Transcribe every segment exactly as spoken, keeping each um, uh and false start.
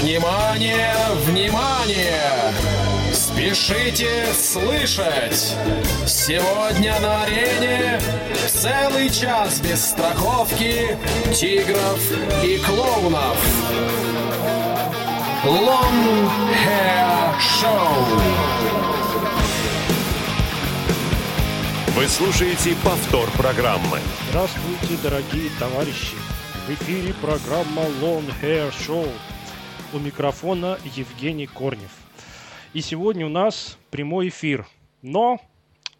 Внимание, внимание! Спешите слышать! Сегодня на арене целый час без страховки тигров и клоунов. Long Hair Show. Вы слушаете повтор программы. Здравствуйте, дорогие товарищи! В эфире программа Long Hair Show. У микрофона Евгений Корнев. И сегодня у нас прямой эфир. Но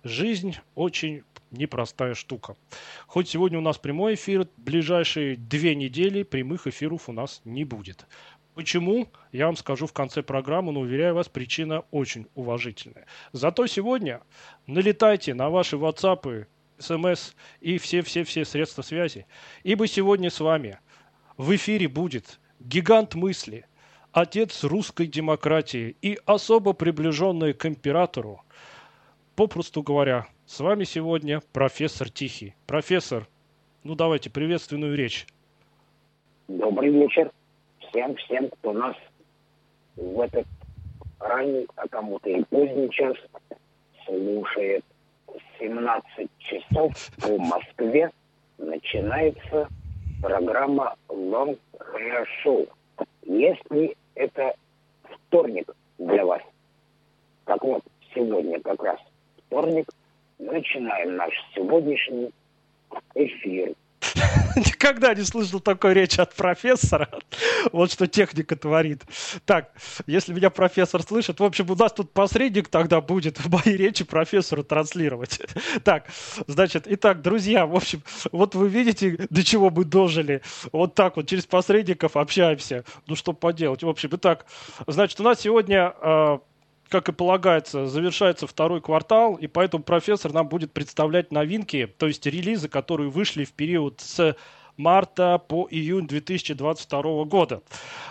жизнь очень непростая штука. Хоть сегодня у нас прямой эфир, ближайшие две недели прямых эфиров у нас не будет. Почему? Я вам скажу в конце программы, но, уверяю вас, причина очень уважительная. Зато сегодня налетайте на ваши WhatsApp, эс эм эс и все-все-все средства связи. Ибо сегодня с вами в эфире будет гигант мысли, отец русской демократии и особо приближенный к императору. Попросту говоря, с вами сегодня профессор Тихий. Профессор, ну давайте приветственную речь. Добрый вечер всем-всем, кто нас в этот ранний, а кому-то и поздний час слушает. семнадцать часов по Москве начинается программа Long Hair Show. Если это вторник для вас. Так вот, сегодня как раз вторник. Начинаем наш сегодняшний эфир. Никогда не слышал такой речи от профессора. Вот что техника творит. Так, если меня профессор слышит, в общем, у нас тут посредник тогда будет в моей речи профессору транслировать. Так, значит, итак, друзья, в общем, вот вы видите, до чего мы дожили. Вот так вот, через посредников общаемся. Ну, что поделать. В общем, итак, значит, у нас сегодня... Э- как и полагается, завершается второй квартал, и поэтому профессор нам будет представлять новинки, то есть релизы, которые вышли в период с марта по июнь две тысячи двадцать второго года.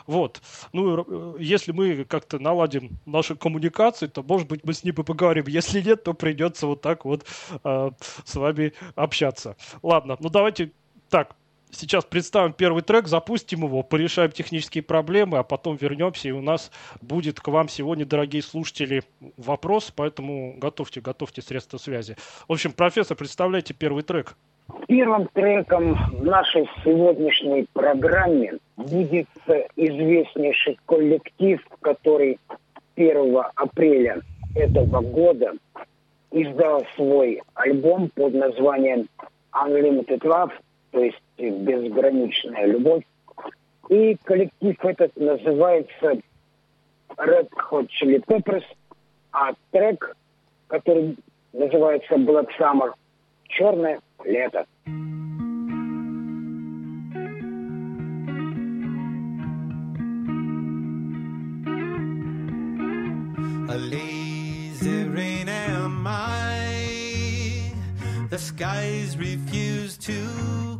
Вот. Ну, если мы как-то наладим наши коммуникации, то, может быть, мы с ним и поговорим. Если нет, то придется вот так вот э, с вами общаться. Ладно, ну давайте так. Сейчас представим первый трек, запустим его, порешаем технические проблемы, а потом вернемся, и у нас будет к вам сегодня, дорогие слушатели, вопрос, поэтому готовьте, готовьте средства связи. В общем, профессор, представляйте первый трек. Первым треком в нашей сегодняшней программе будет известнейший коллектив, который первого апреля этого года издал свой альбом под названием Unlimited Love, то есть «Безграничная любовь». И коллектив этот называется Red Hot Chili Peppers, а трек, который называется Black Summer, «Черное лето». The skies refuse to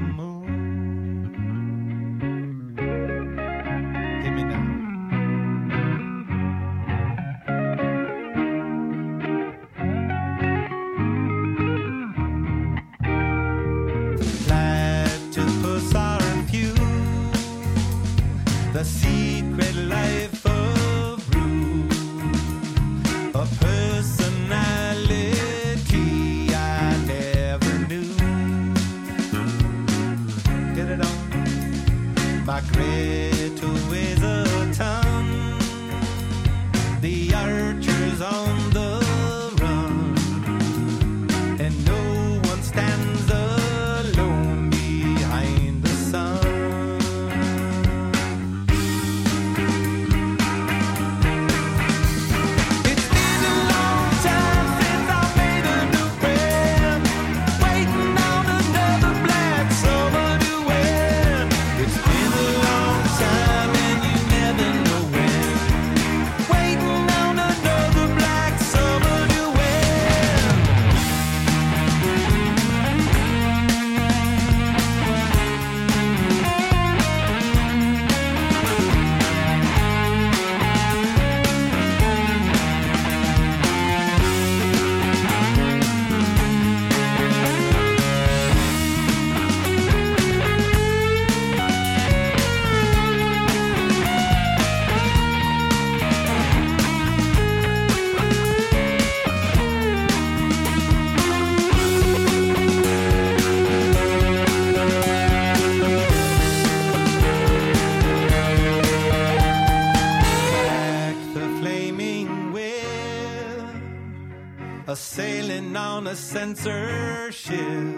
moon. The secret life of Rue, a personality I never knew. Did it all. My Kreator with a tongue, the archers on the run, and no one stands alone behind the sun. Black are sailing on a censorship ship,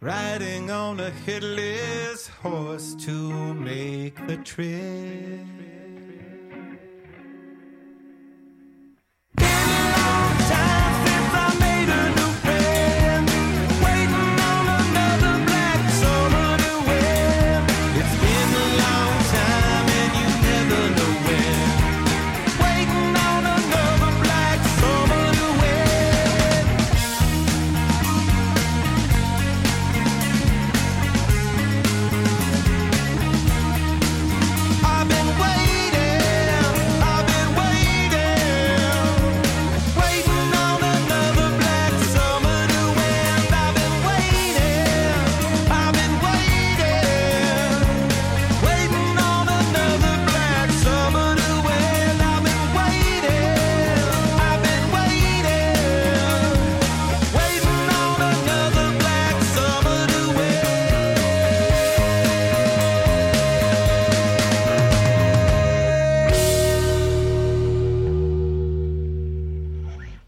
riding on a hitless horse to make the trip.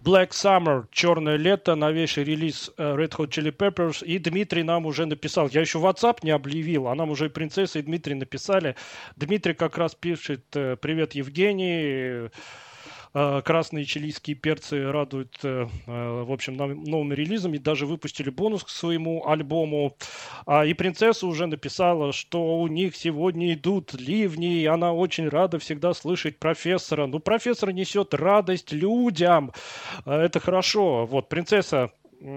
Black Summer, «Черное лето», новейший релиз Red Hot Chili Peppers. И Дмитрий нам уже написал. Я еще WhatsApp не объявил, а нам уже и Принцесса, и Дмитрий написали. Дмитрий как раз пишет: «Привет, Евгений. Красные чилийские перцы радуют, в общем, новыми релизами. Даже выпустили бонус к своему альбому». И Принцесса уже написала, что у них сегодня идут ливни, и она очень рада всегда слышать профессора. Ну, профессор несет радость людям. Это хорошо. Вот, Принцесса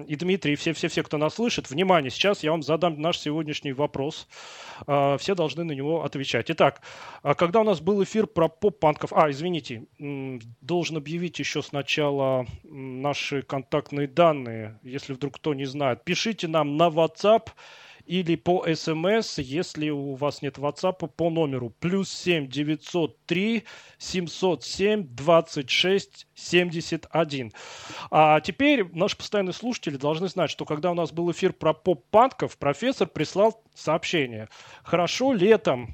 и Дмитрий, и все-все-все, кто нас слышит, внимание, сейчас я вам задам наш сегодняшний вопрос. Все должны на него отвечать. Итак, когда у нас был эфир про поп-панков... А, извините, должен объявить еще сначала наши контактные данные, если вдруг кто не знает. Пишите нам на WhatsApp или по эс эм эс, если у вас нет WhatsApp, по номеру плюс семь девятьсот три семьсот семь двадцать шесть семьдесят один. А теперь наши постоянные слушатели должны знать, что когда у нас был эфир про поп-панков, профессор прислал сообщение: «Хорошо летом,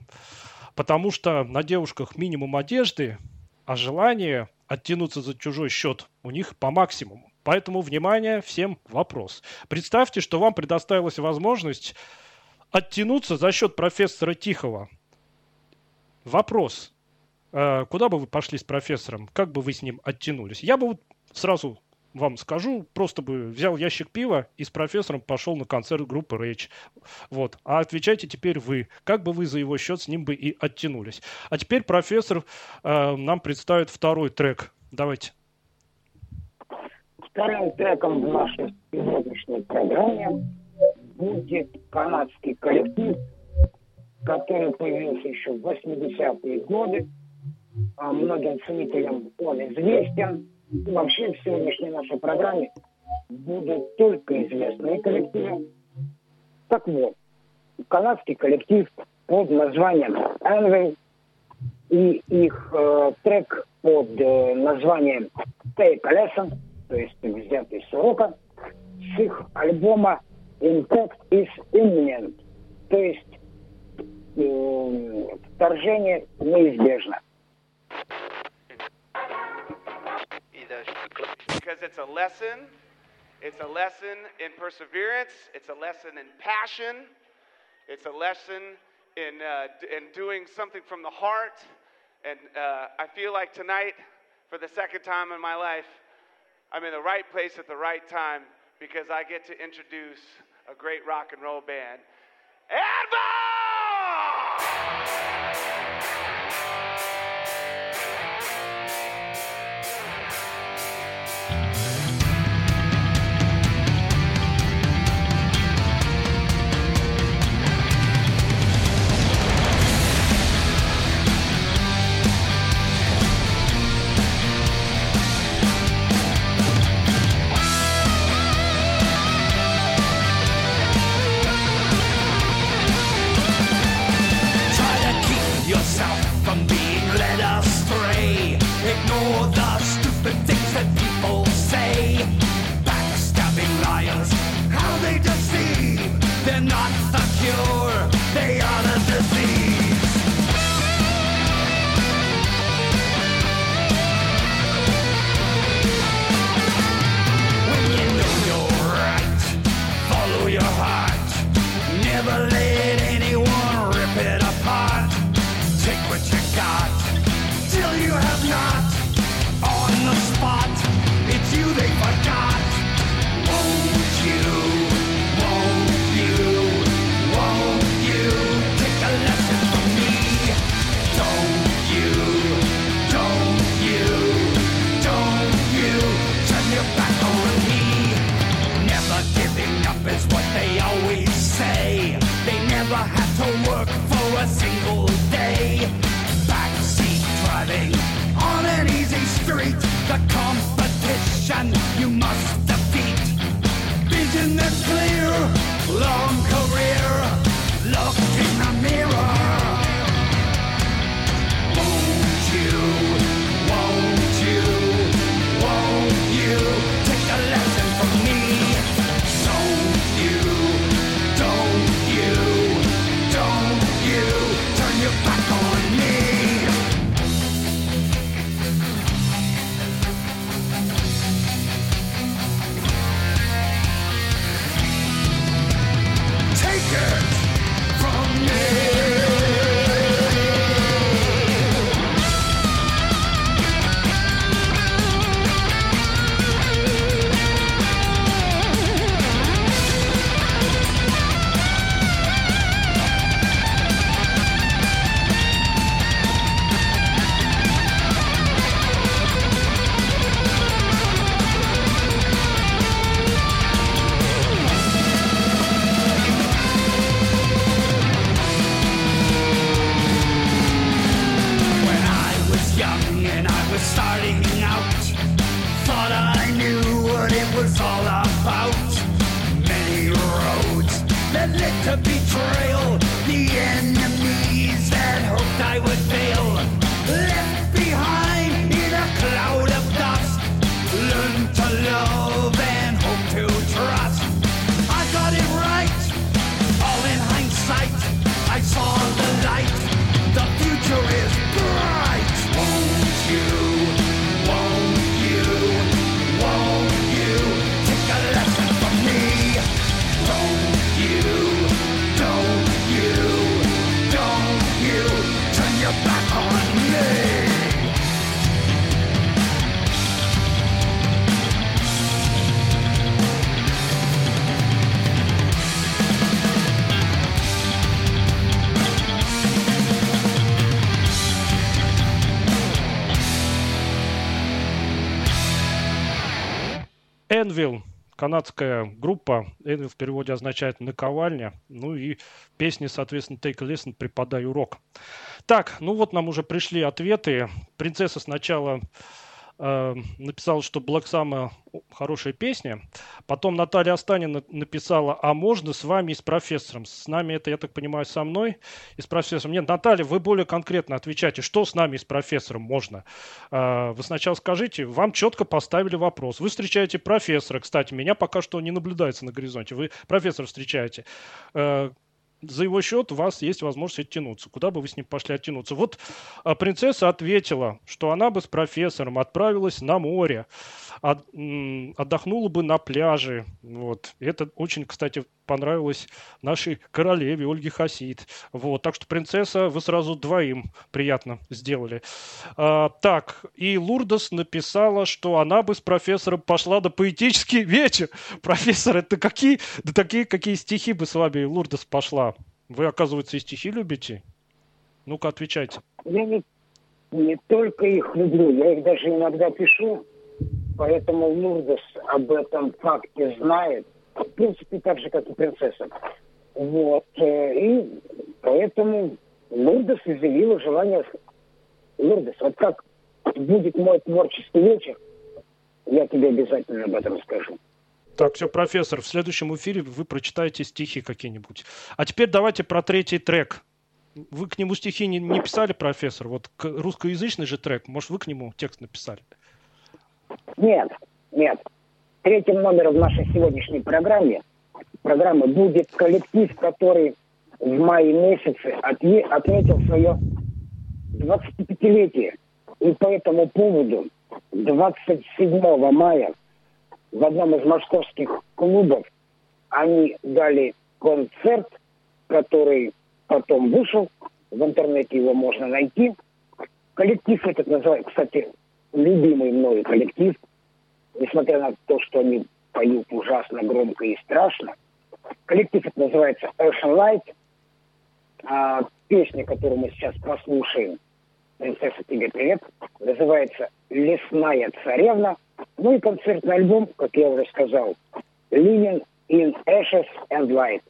потому что на девушках минимум одежды, а желание оттянуться за чужой счет у них по максимуму. Поэтому, внимание, всем вопрос. Представьте, что вам предоставилась возможность оттянуться за счет профессора Тихого. Вопрос. Э, куда бы вы пошли с профессором? Как бы вы с ним оттянулись?» Я бы вот сразу вам скажу, просто бы взял ящик пива и с профессором пошел на концерт группы Rage. Вот. А отвечайте теперь вы. Как бы вы за его счет с ним бы и оттянулись? А теперь профессор э, нам представит второй трек. Давайте. Вторым треком в нашей сегодняшней программе будет канадский коллектив, который появился еще в восьмидесятые годы. Многим ценителям он известен. И вообще в сегодняшней нашей программе будут только известные коллективы. Так вот, канадский коллектив под названием Anvil и их э, трек под э, названием Take a Lesson, то есть взятый с урока, с их альбома Impact is Imminent, то есть э, вторжение неизбежно. Because it's a lesson, it's a lesson in perseverance, it's a lesson in passion, it's a lesson in uh, in doing something from the heart, and uh, I feel like tonight, for the second time in my life, I'm in the right place at the right time because I get to introduce a great rock and roll band, Anvil! Anvil, канадская группа, Anvil в переводе означает «наковальня», ну и песни, соответственно, «Take a listen», «Преподай урок». Так, ну вот нам уже пришли ответы. Принцесса сначала э, написала, что Black Summer хорошая песня, потом Наталья Останина написала «А можно с вами и с профессором?» С нами это, я так понимаю, со мной и с профессором. Нет, Наталья, вы более конкретно отвечайте, что с нами и с профессором можно. Вы сначала скажите, вам четко поставили вопрос. Вы встречаете профессора, кстати, меня пока что не наблюдается на горизонте. Вы профессора встречаете. За его счет у вас есть возможность оттянуться. Куда бы вы с ним пошли оттянуться? Вот принцесса ответила, что она бы с профессором отправилась на море, отдохнула бы на пляже. Вот. Это очень, кстати, понравилось нашей королеве Ольге Хасид. Вот. Так что, принцесса, вы сразу двоим приятно сделали. А, так, и Лурдес написала, что она бы с профессором пошла на поэтический вечер. Профессор, это какие, да такие, какие стихи бы с вами Лурдес пошла? Вы, оказывается, и стихи любите? Ну-ка, отвечайте. Я не, не только их люблю, я их даже иногда пишу, поэтому Лурдес об этом факте знает. В принципе, так же, как и принцесса. Вот. И поэтому Лурдес изъявила желание... Лурдес, вот как будет мой творческий вечер, я тебе обязательно об этом скажу. Так, все, профессор, в следующем эфире вы прочитаете стихи какие-нибудь. А теперь давайте про третий трек. Вы к нему стихи не, не писали, профессор? Вот к русскоязычный же трек. Может, вы к нему текст написали? Нет, нет. Третьим номером в нашей сегодняшней программе программы будет коллектив, который в мае месяце отметил свое двадцатипятилетие. И по этому поводу двадцать седьмого мая в одном из московских клубов они дали концерт, который потом вышел. В интернете его можно найти. Коллектив этот называют, кстати, любимый мною коллектив, несмотря на то, что они поют ужасно громко и страшно. Коллектив этот называется Ocean Light. А песня, которую мы сейчас прослушаем, «Принцесса, тебе привет», называется «Лесная царевна». Ну и концертный альбом, как я уже сказал, «Living in Ashes and Light».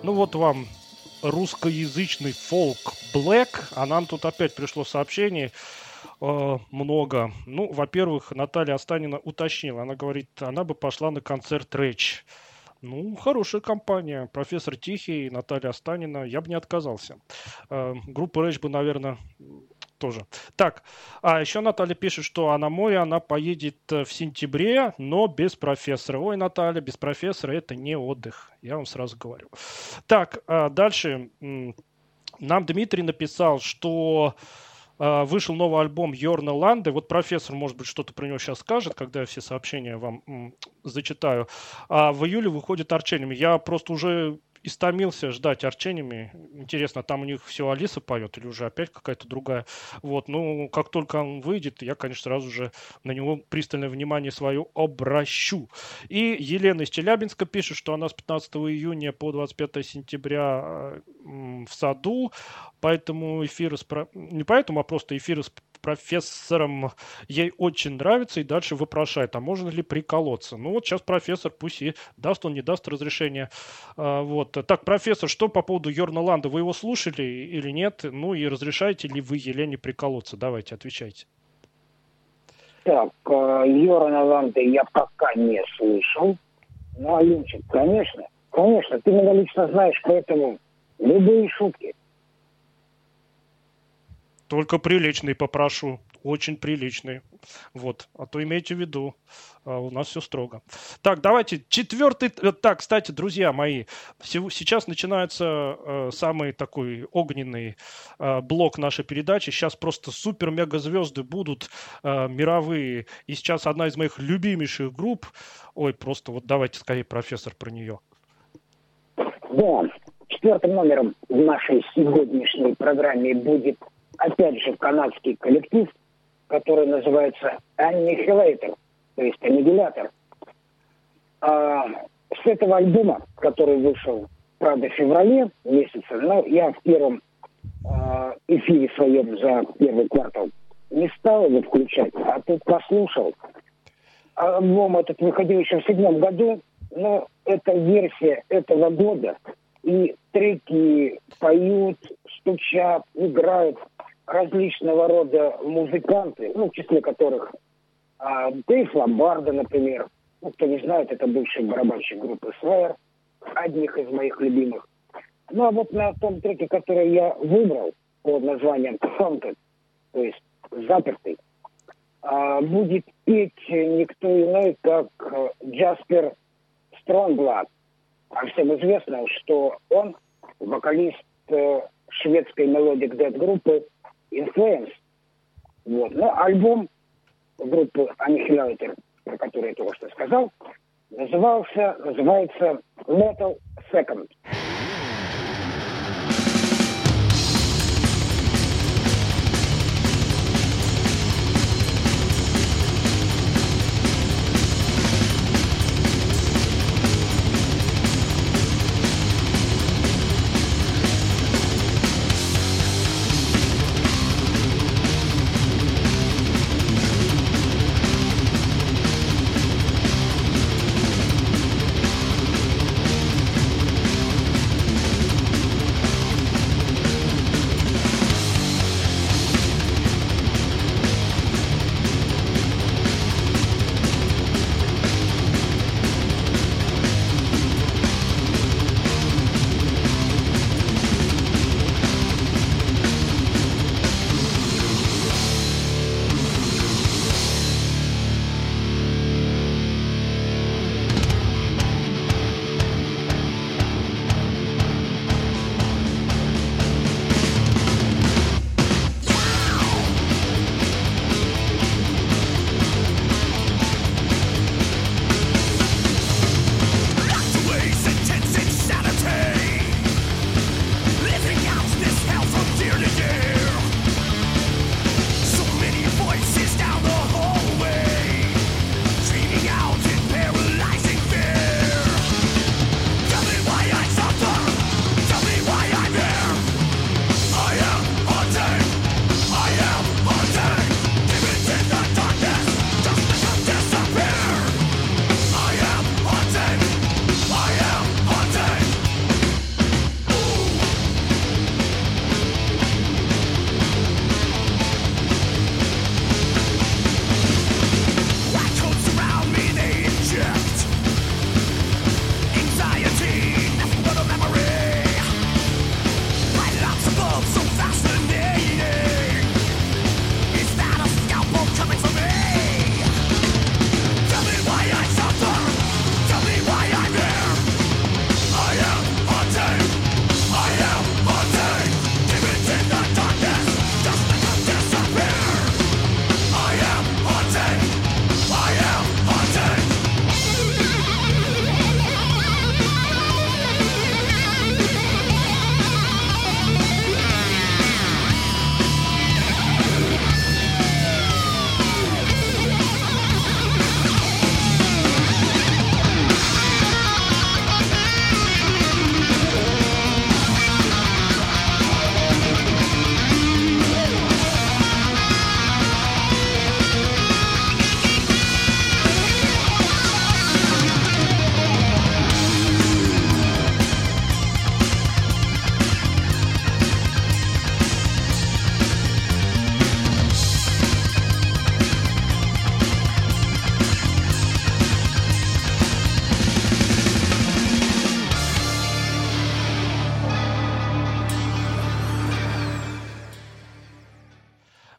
Ну вот вам русскоязычный фолк Black, а нам тут опять пришло сообщение э, много. Ну, во-первых, Наталья Останина уточнила, она говорит, она бы пошла на концерт Рэч. Ну, хорошая компания, профессор Тихий, Наталья Останина, я бы не отказался. Э, группа Рэч бы, наверное, тоже. Так, а еще Наталья пишет, что на море она поедет в сентябре, но без профессора. Ой, Наталья, без профессора это не отдых, я вам сразу говорю. Так, дальше нам Дмитрий написал, что вышел новый альбом Йорна Ланды. Вот профессор, может быть, что-то про него сейчас скажет, когда я все сообщения вам м- зачитаю. А в июле выходит Арчелиум. Я просто уже истомился ждать Арчениями. Интересно, там у них все Алиса поет или уже опять какая-то другая? Вот, ну, как только он выйдет, я, конечно, сразу же на него пристальное внимание свое обращу. И Елена из Челябинска пишет, что она с пятнадцатого июня по двадцать пятого сентября в саду, поэтому эфиры с... Про... не поэтому, а просто эфиры с профессором ей очень нравится и дальше вопрошает, а можно ли приколоться? Ну вот сейчас профессор, пусть и даст он, не даст разрешение. А, вот. Так, профессор, что по поводу Йорна Ланда? Вы его слушали или нет? Ну и разрешаете ли вы Елене приколоться? Давайте, отвечайте. Так, Йорна Ланда я пока не слышал. Ну, а Юнчик, конечно, конечно, ты меня лично знаешь, поэтому любые шутки. Только приличный попрошу, очень приличный, вот, а то имейте в виду, у нас все строго. Так, давайте, четвертый, так, кстати, друзья мои, сейчас начинается самый такой огненный блок нашей передачи, сейчас просто супер-мега-звезды будут мировые, и сейчас одна из моих любимейших групп, ой, просто вот давайте скорее профессор про нее. Да, четвертым номером в нашей сегодняшней программе будет... опять же, канадский коллектив, который называется Annihilator, то есть Аннигилятор. А с этого альбома, который вышел, правда, в феврале месяце, но я в первом э, эфире своем за первый квартал не стал его включать, а тут послушал. Альбом этот выходил еще в седьмом году, но это версия этого года, и треки поют, стучат, играют различного рода музыканты, ну, в числе которых а, Дейв Ломбардо, например. Ну, кто не знает, это бывший барабанщик группы Слайер, одних из моих любимых. Ну, а вот на том треке, который я выбрал под названием «Haunted», то есть «Запертый», а, будет петь никто иной, как Джаспер Стронгланд. А всем известно, что он вокалист э, шведской мелодик дэт-группы «Инфлюенс». Вот. Но альбом группы Annihilator, про который я только что сказал, назывался, называется «Metal Second».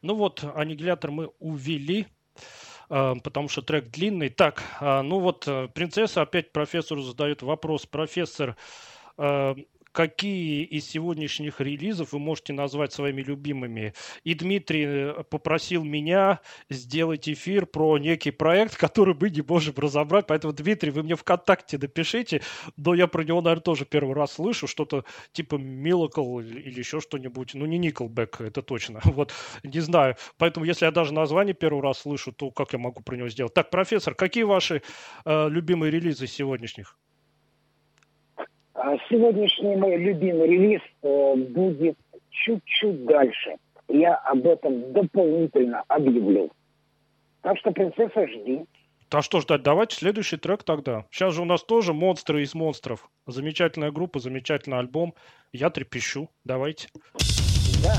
Ну вот, аннигилятор мы увели, потому что трек длинный. Так, ну вот, принцесса опять профессору задает вопрос. Профессор, какие из сегодняшних релизов вы можете назвать своими любимыми? И Дмитрий попросил меня сделать эфир про некий проект, который мы не можем разобрать. Поэтому, Дмитрий, вы мне ВКонтакте напишите. Но я про него, наверное, тоже первый раз слышу. Что-то типа Miracle или еще что-нибудь. Ну, не Nickelback, это точно. Вот, не знаю. Поэтому, если я даже название первый раз слышу, то как я могу про него сделать? Так, профессор, какие ваши э, любимые релизы сегодняшних? Сегодняшний мой любимый релиз э, будет чуть-чуть дальше. Я об этом дополнительно объявлю. Так что, принцесса, жди. А что ждать? Давайте следующий трек тогда. Сейчас же у нас тоже монстры из монстров. Замечательная группа, замечательный альбом. Я трепещу. Давайте. Да.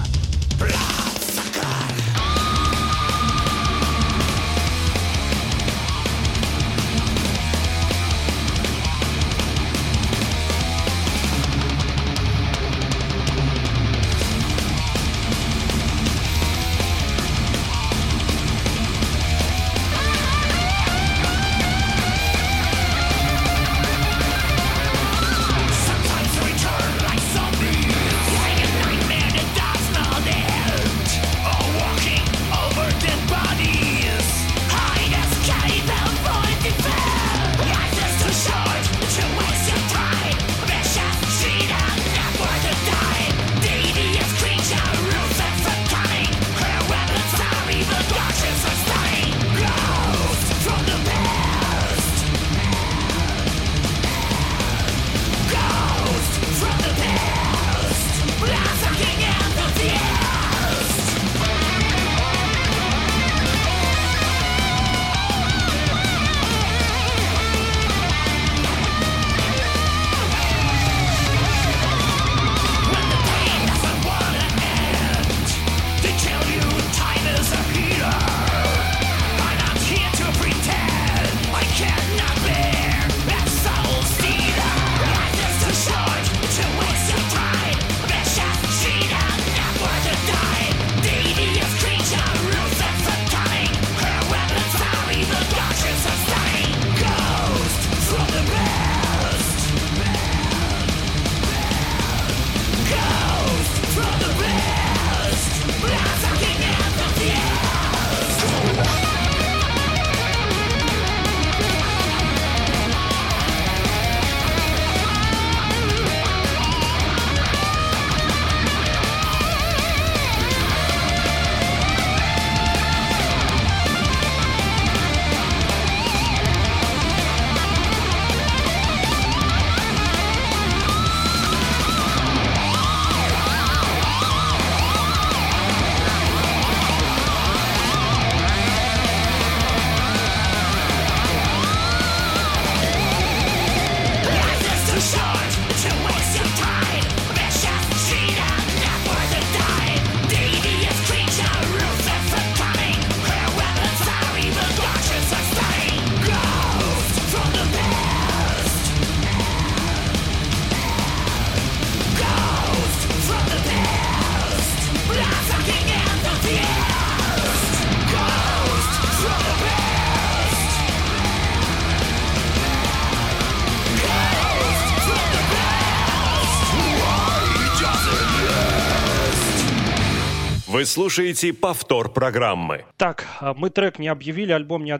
Вы слушаете повтор программы. Так, мы трек не объявили, альбом не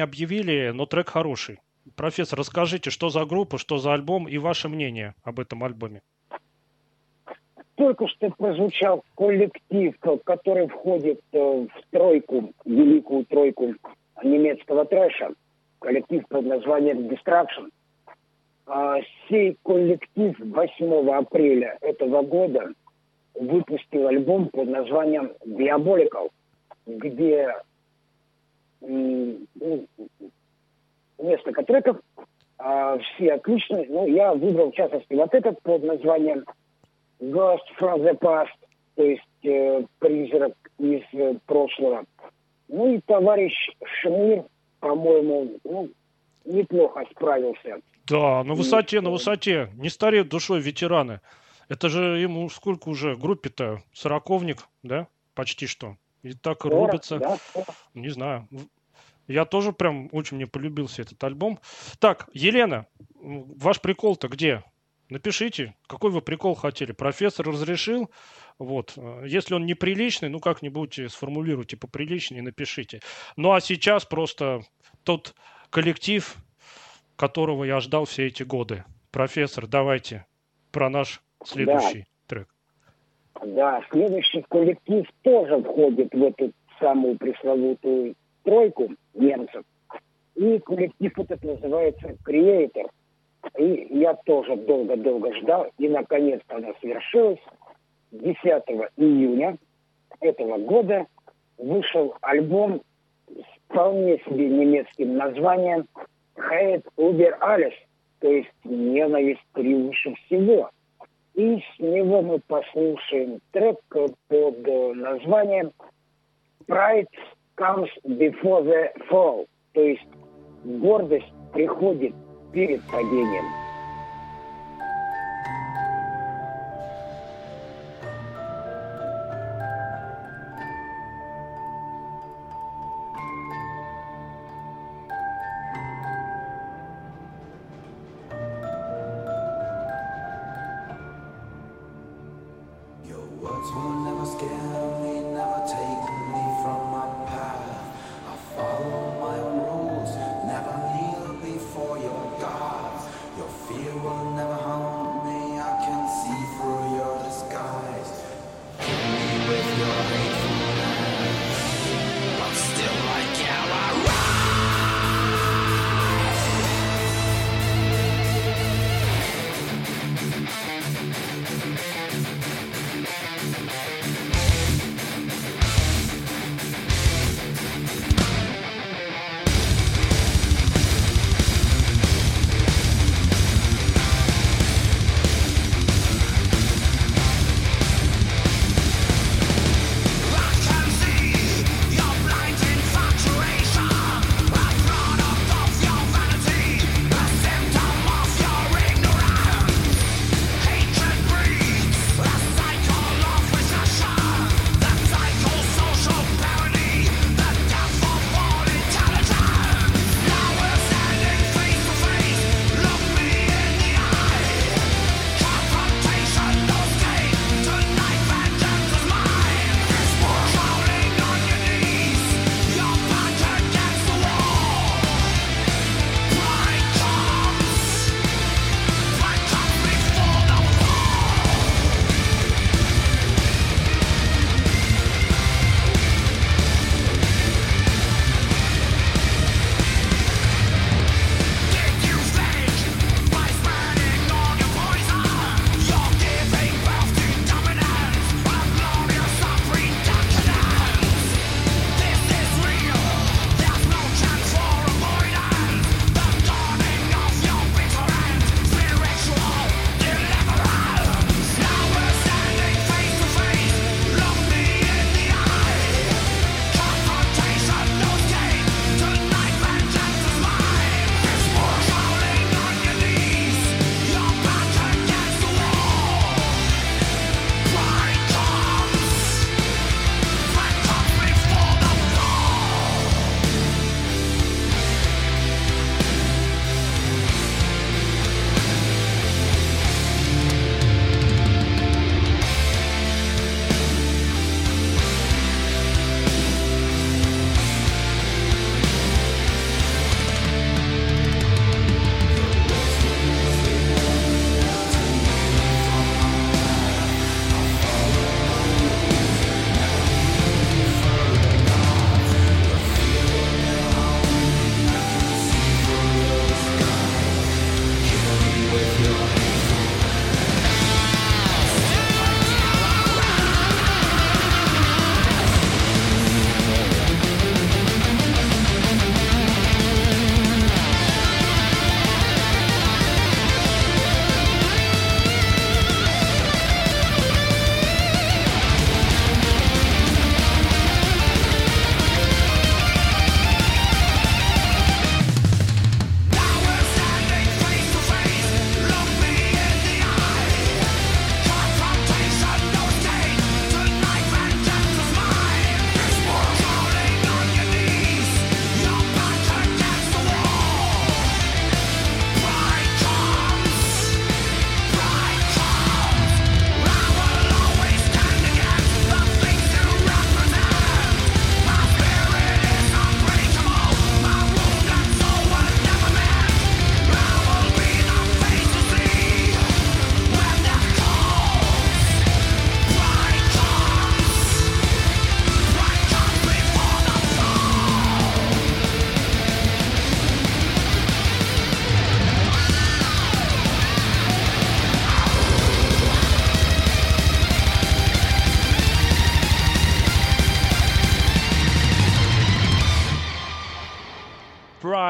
объявили, но трек хороший. Профессор, расскажите, что за группа, что за альбом и ваше мнение об этом альбоме. Только что прозвучал коллектив, который входит в тройку, великую тройку немецкого трэша. Коллектив под названием Distraction. Сей коллектив восьмого апреля этого года выпустил альбом под названием Diabolical, где ну, несколько треков, а, все отличные. Ну, я выбрал, в частности, вот этот под названием Ghost from the past, то есть э, призрак из э, прошлого. Ну и товарищ Шмир, по-моему, ну, неплохо справился. Да, на высоте, и, на высоте. Не стареют душой ветераны. Это же ему сколько уже группе-то? Сороковник, да? Почти что. И так сорок, рубится. Да? Не знаю. Я тоже прям очень мне полюбился этот альбом. Так, Елена, ваш прикол-то где? Напишите, какой вы прикол хотели. Профессор разрешил. Вот. Если он неприличный, ну как-нибудь сформулируйте поприличнее и напишите. Ну а сейчас просто тот коллектив, которого я ждал все эти годы. Профессор, давайте про наш следующий да. трек. Да, следующий коллектив тоже входит в эту самую пресловутую тройку немцев. И коллектив этот называется Kreator. И я тоже долго-долго ждал, и наконец-то она свершилась. десятого июня этого года вышел альбом с вполне себе немецким названием Hate Über Alles, то есть ненависть превыше всего. И с него мы послушаем трек под названием Pride comes before the fall, то есть гордость приходит перед падением. Your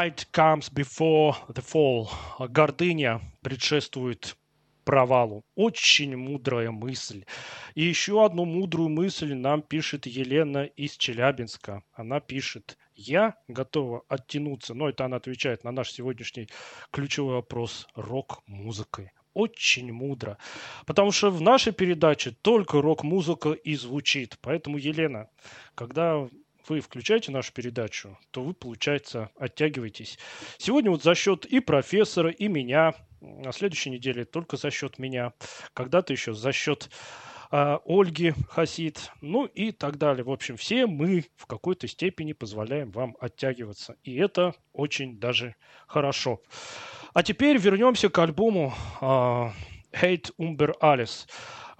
Pride comes before the fall. Гордыня предшествует провалу. Очень мудрая мысль. И еще одну мудрую мысль нам пишет Елена из Челябинска. Она пишет: я готова оттянуться, но это она отвечает на наш сегодняшний ключевой вопрос рок-музыкой. Очень мудро, потому что в нашей передаче только рок-музыка и звучит. Поэтому, Елена, когда вы включаете нашу передачу, то вы, получается, оттягиваетесь. Сегодня вот за счет и профессора, и меня, на следующей неделе только за счет меня, когда-то еще за счет э, Ольги Хасид, ну и так далее. В общем, все мы в какой-то степени позволяем вам оттягиваться, и это очень даже хорошо. А теперь вернемся к альбому uh, Hate Über Alles.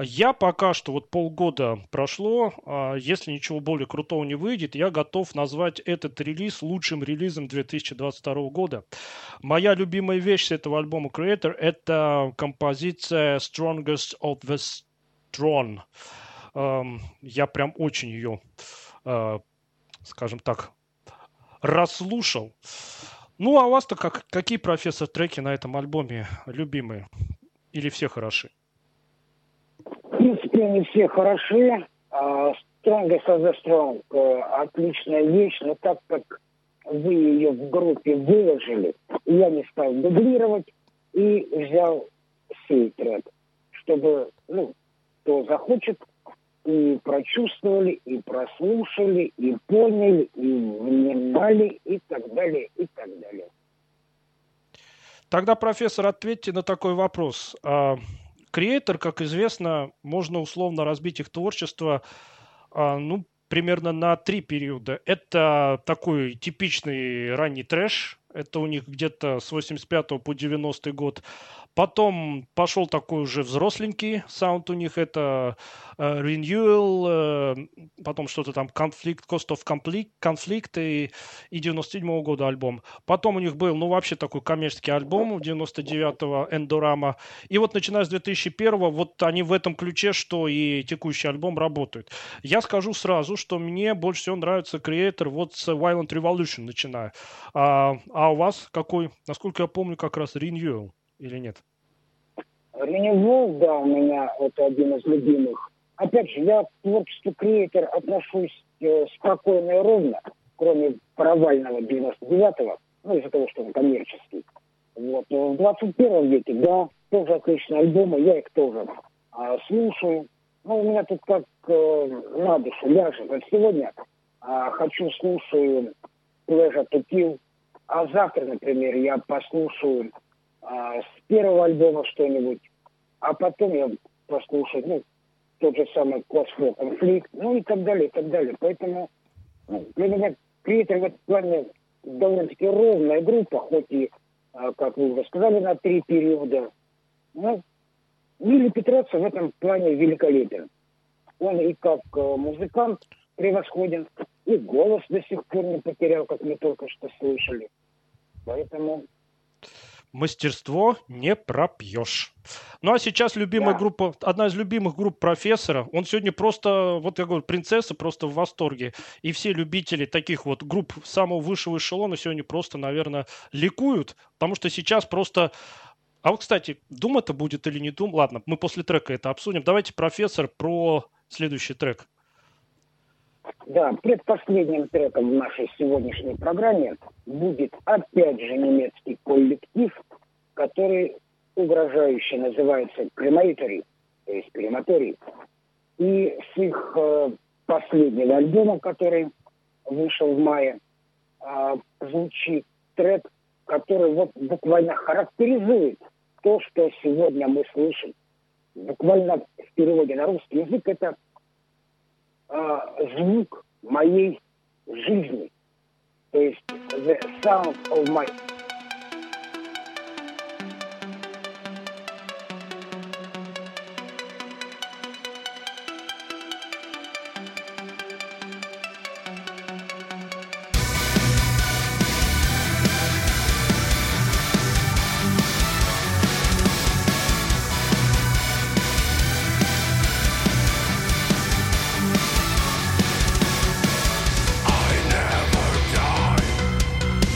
Я пока что, вот полгода прошло, uh, если ничего более крутого не выйдет, я готов назвать этот релиз лучшим релизом две тысячи двадцать второго года. Моя любимая вещь с этого альбома Kreator — это композиция Strongest of the Strong. Uh, я прям очень ее, uh, скажем так, расслушал. Ну, а у вас-то как, какие, профессор, треки на этом альбоме любимые? Или все хороши? В принципе, не все хороши. Strongest of the Strong отличная вещь, но так как вы ее в группе выложили, я не стал дублировать и взял сей трек, чтобы, ну, кто захочет, и прочувствовали, и прослушали, и поняли, и внимали, и так далее, и так далее. Тогда, профессор, ответьте на такой вопрос. Kreator, как известно, можно условно разбить их творчество, ну, примерно на три периода. Это такой типичный ранний трэш. Это у них где-то с восемьдесят пятого по девяностый год. Потом пошел такой уже взросленький саунд у них. Это э, Renewal, э, потом что-то там Conflict, Cost of Conflict, Conflict и, и девяносто седьмого года альбом. Потом у них был, ну, вообще такой коммерческий альбом девяносто девятого Endorama. И вот начиная с две тысячи первого, вот они в этом ключе, что и текущий альбом, работают. Я скажу сразу, что мне больше всего нравится Kreator вот с Violent Revolution начиная. А, А у вас какой, насколько я помню, как раз Renewal или нет? Renewal, да, у меня это один из любимых. Опять же, я к творчеству Kreator отношусь э, спокойно и ровно, кроме провального девяносто девятого, ну, из-за того, что он коммерческий. Вот. В двадцать первом веке, да, тоже отличные альбомы, я их тоже э, слушаю. Ну, у меня тут как э, на душу ляжет. Вот сегодня э, хочу слушаю Pleasure to Kill. А завтра, например, я послушаю а, с первого альбома что-нибудь, а потом я послушаю, ну, тот же самый Cosmo Conflict, ну и так далее, и так далее. Поэтому для меня Kreator в этом плане довольно-таки ровная группа, хоть и, а, как вы уже сказали, на три периода. Но Илья Петраца в этом плане великолепен. Он и как музыкант превосходен, и голос до сих пор не потерял, как мы только что слышали. Поэтому мастерство не пропьешь. Ну а сейчас любимая да. группа, одна из любимых групп профессора. Он сегодня просто, вот я говорю, принцесса просто в восторге. И все любители таких вот групп самого высшего эшелона сегодня просто, наверное, ликуют. Потому что сейчас просто... А вот, кстати, дум это будет или не дум? Ладно, мы после трека это обсудим. Давайте, профессор, про следующий трек. Да, предпоследним треком в нашей сегодняшней программе будет опять же немецкий коллектив, который угрожающе называется Crematory, то есть Crematory. И с их э, последнего альбома, который вышел в мае, э, звучит трек, который вот буквально характеризует то, что сегодня мы слышим. Буквально в переводе на русский язык это звук моей жизни, то есть the sound of my...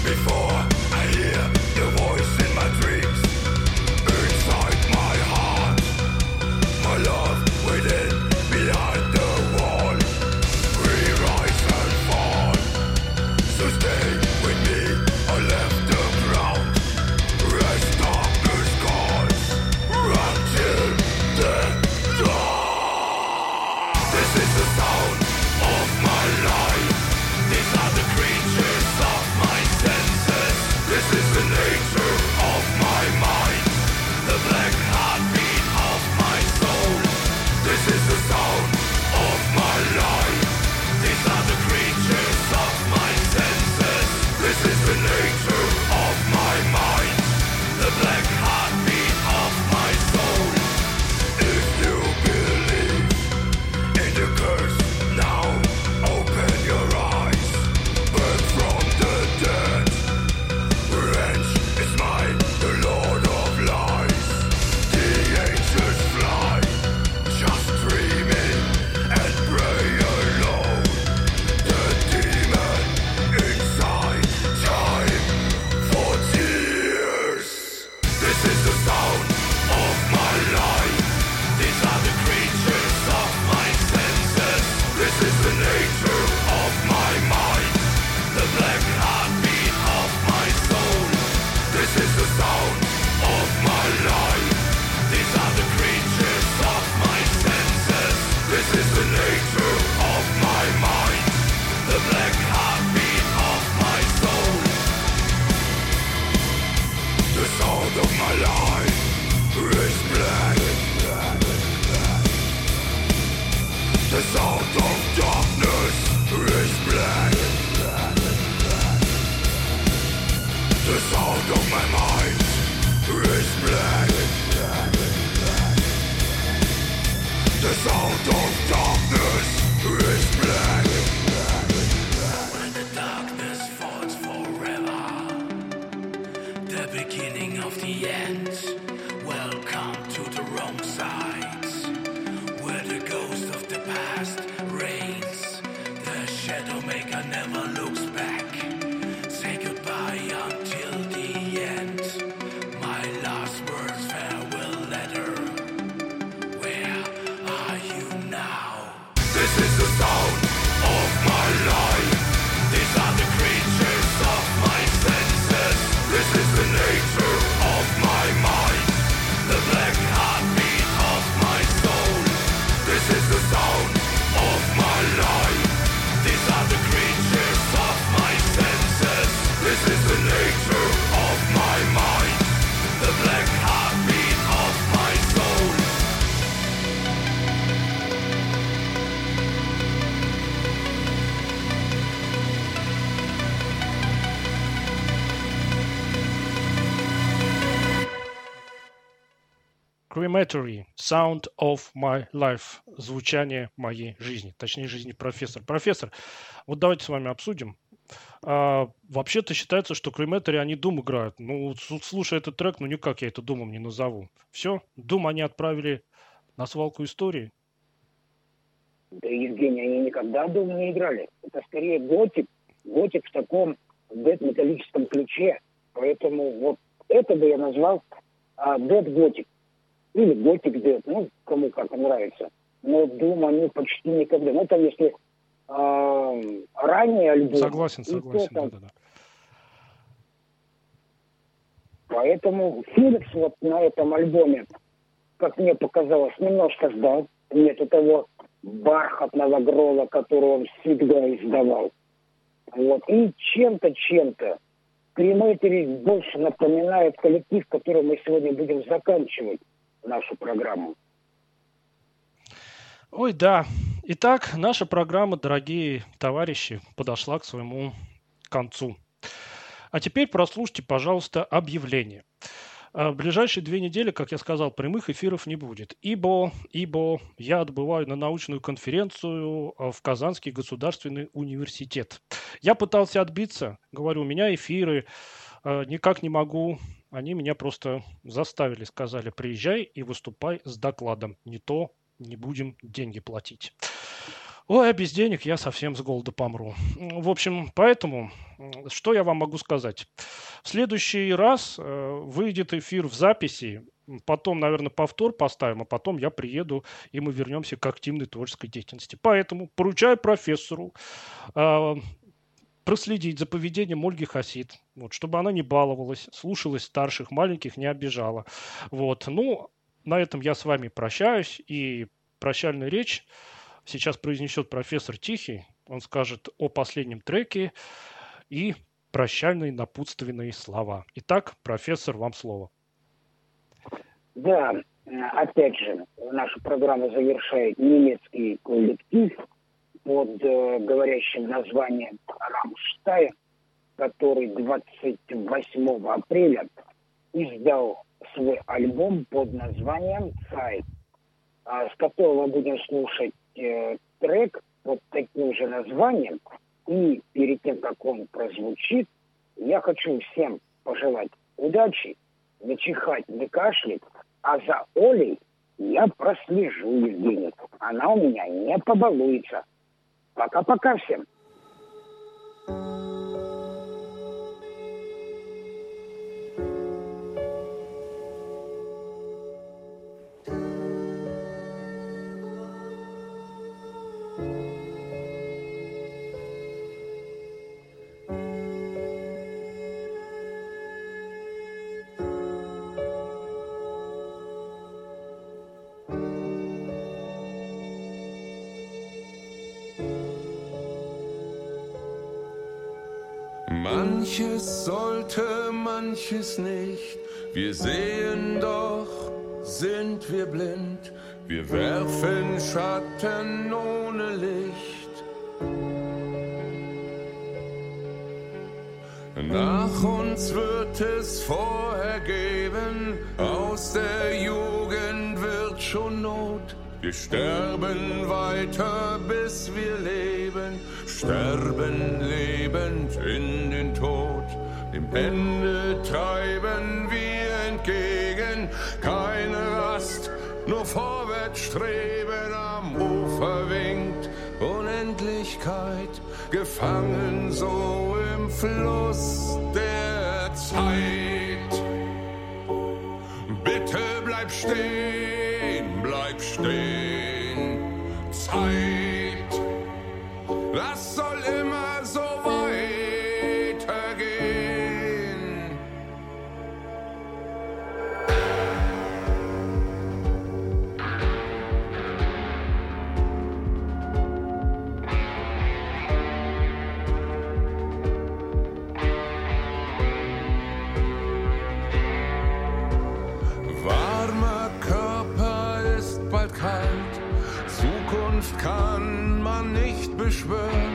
Before Crematory, Sound of My Life, звучание моей жизни, точнее жизни профессора. Профессор, вот давайте с вами обсудим. А, вообще-то считается, что Crematory, они Doom играют. Ну, слушай этот трек, ну никак я это Doom'ом не назову. Все, Doom они отправили на свалку истории. Да, Евгений, они никогда Doom не играли. Это скорее готик, готик в таком дэт-металлическом ключе. Поэтому вот это бы я назвал дэт-готик. Или готик дед, ну, кому как нравится. Но Doom они почти никогда. Ну, это если э, ранее альбом... Согласен, согласен, да, да, да. Поэтому Феликс вот на этом альбоме, как мне показалось, немножко сдал. Нету того бархатного грола, который он всегда издавал. Вот. И чем-то, чем-то Crematory больше напоминает коллектив, который мы сегодня будем заканчивать нашу программу. Ой, да. Итак, наша программа, дорогие товарищи, подошла к своему концу. А теперь прослушайте, пожалуйста, объявление. В ближайшие две недели, как я сказал, прямых эфиров не будет, ибо, ибо я отбываю на научную конференцию в Казанский государственный университет. Я пытался отбиться, говорю, у меня эфиры, никак не могу. Они меня просто заставили, сказали, приезжай и выступай с докладом. Не то не будем деньги платить. Ой, а без денег я совсем с голода помру. В общем, поэтому, что я вам могу сказать? В следующий раз э, выйдет эфир в записи. Потом, наверное, повтор поставим, а потом я приеду, и мы вернемся к активной творческой деятельности. Поэтому поручаю профессору э, проследить за поведением Ольги Хасид, вот, чтобы она не баловалась, слушалась старших, маленьких не обижала. Вот. Ну, на этом я с вами прощаюсь, и прощальную речь сейчас произнесет профессор Тихий. Он скажет о последнем треке и прощальные напутственные слова. Итак, профессор, вам слово. Да, опять же, нашу программу завершает немецкий коллектив под э, говорящим названием «Рамштайн», который двадцать восьмого апреля издал свой альбом под названием «Zeit», с которого будем слушать э, трек под таким же названием. И перед тем, как он прозвучит, я хочу всем пожелать удачи, не чихать, не кашлять, а за Олей я прослежу, Евгений. Она у меня не побалуется. Пока-пока всем. Manches sollte, manches nicht. Wir sehen doch, sind wir blind. Wir werfen Schatten ohne Licht. Nach uns wird es vorhergeben, aus der Jugend wird schon Not. Wir sterben weiter, bis wir leben, sterben lebend in den Tod. Dem Ende treiben wir entgegen, keine Rast, nur vorwärts streben. Am Ufer winkt Unendlichkeit, gefangen so im Fluss der Zeit. Bitte bleib stehen. Bleib stehen, Zeit, das soll immer so weitergehen. Warmer bald kalt, Zukunft kann man nicht beschwören,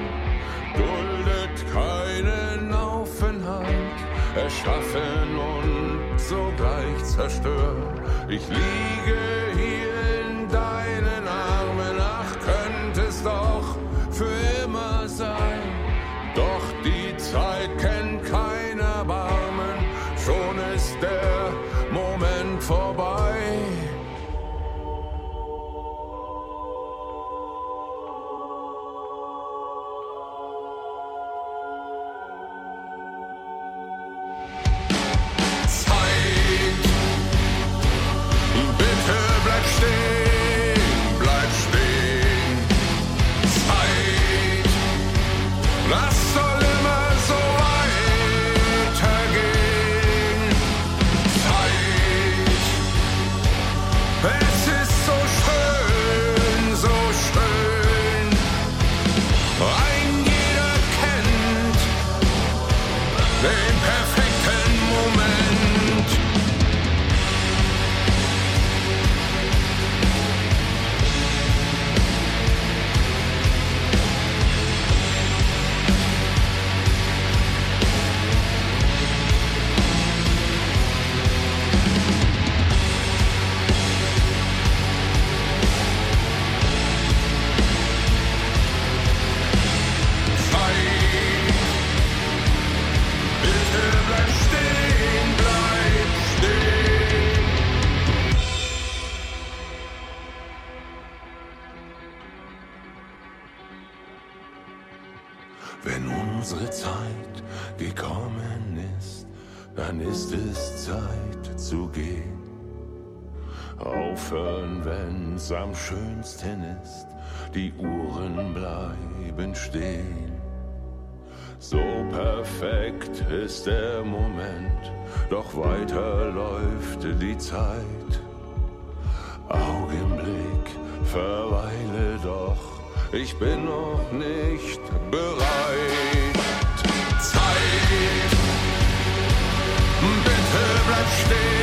duldet keinen Aufenthalt, erschaffen und sogleich zerstören. Ich liege hier in deinen Armen, ach, könnte es doch für immer sein, doch die Zeit kennt kein Erbarmen, schon ist der Moment vorbei. Am schönsten ist, die Uhren bleiben stehen. So perfekt ist der Moment, doch weiter läuft die Zeit. Augenblick, verweile doch, ich bin noch nicht bereit. Zeit, bitte bleib stehen.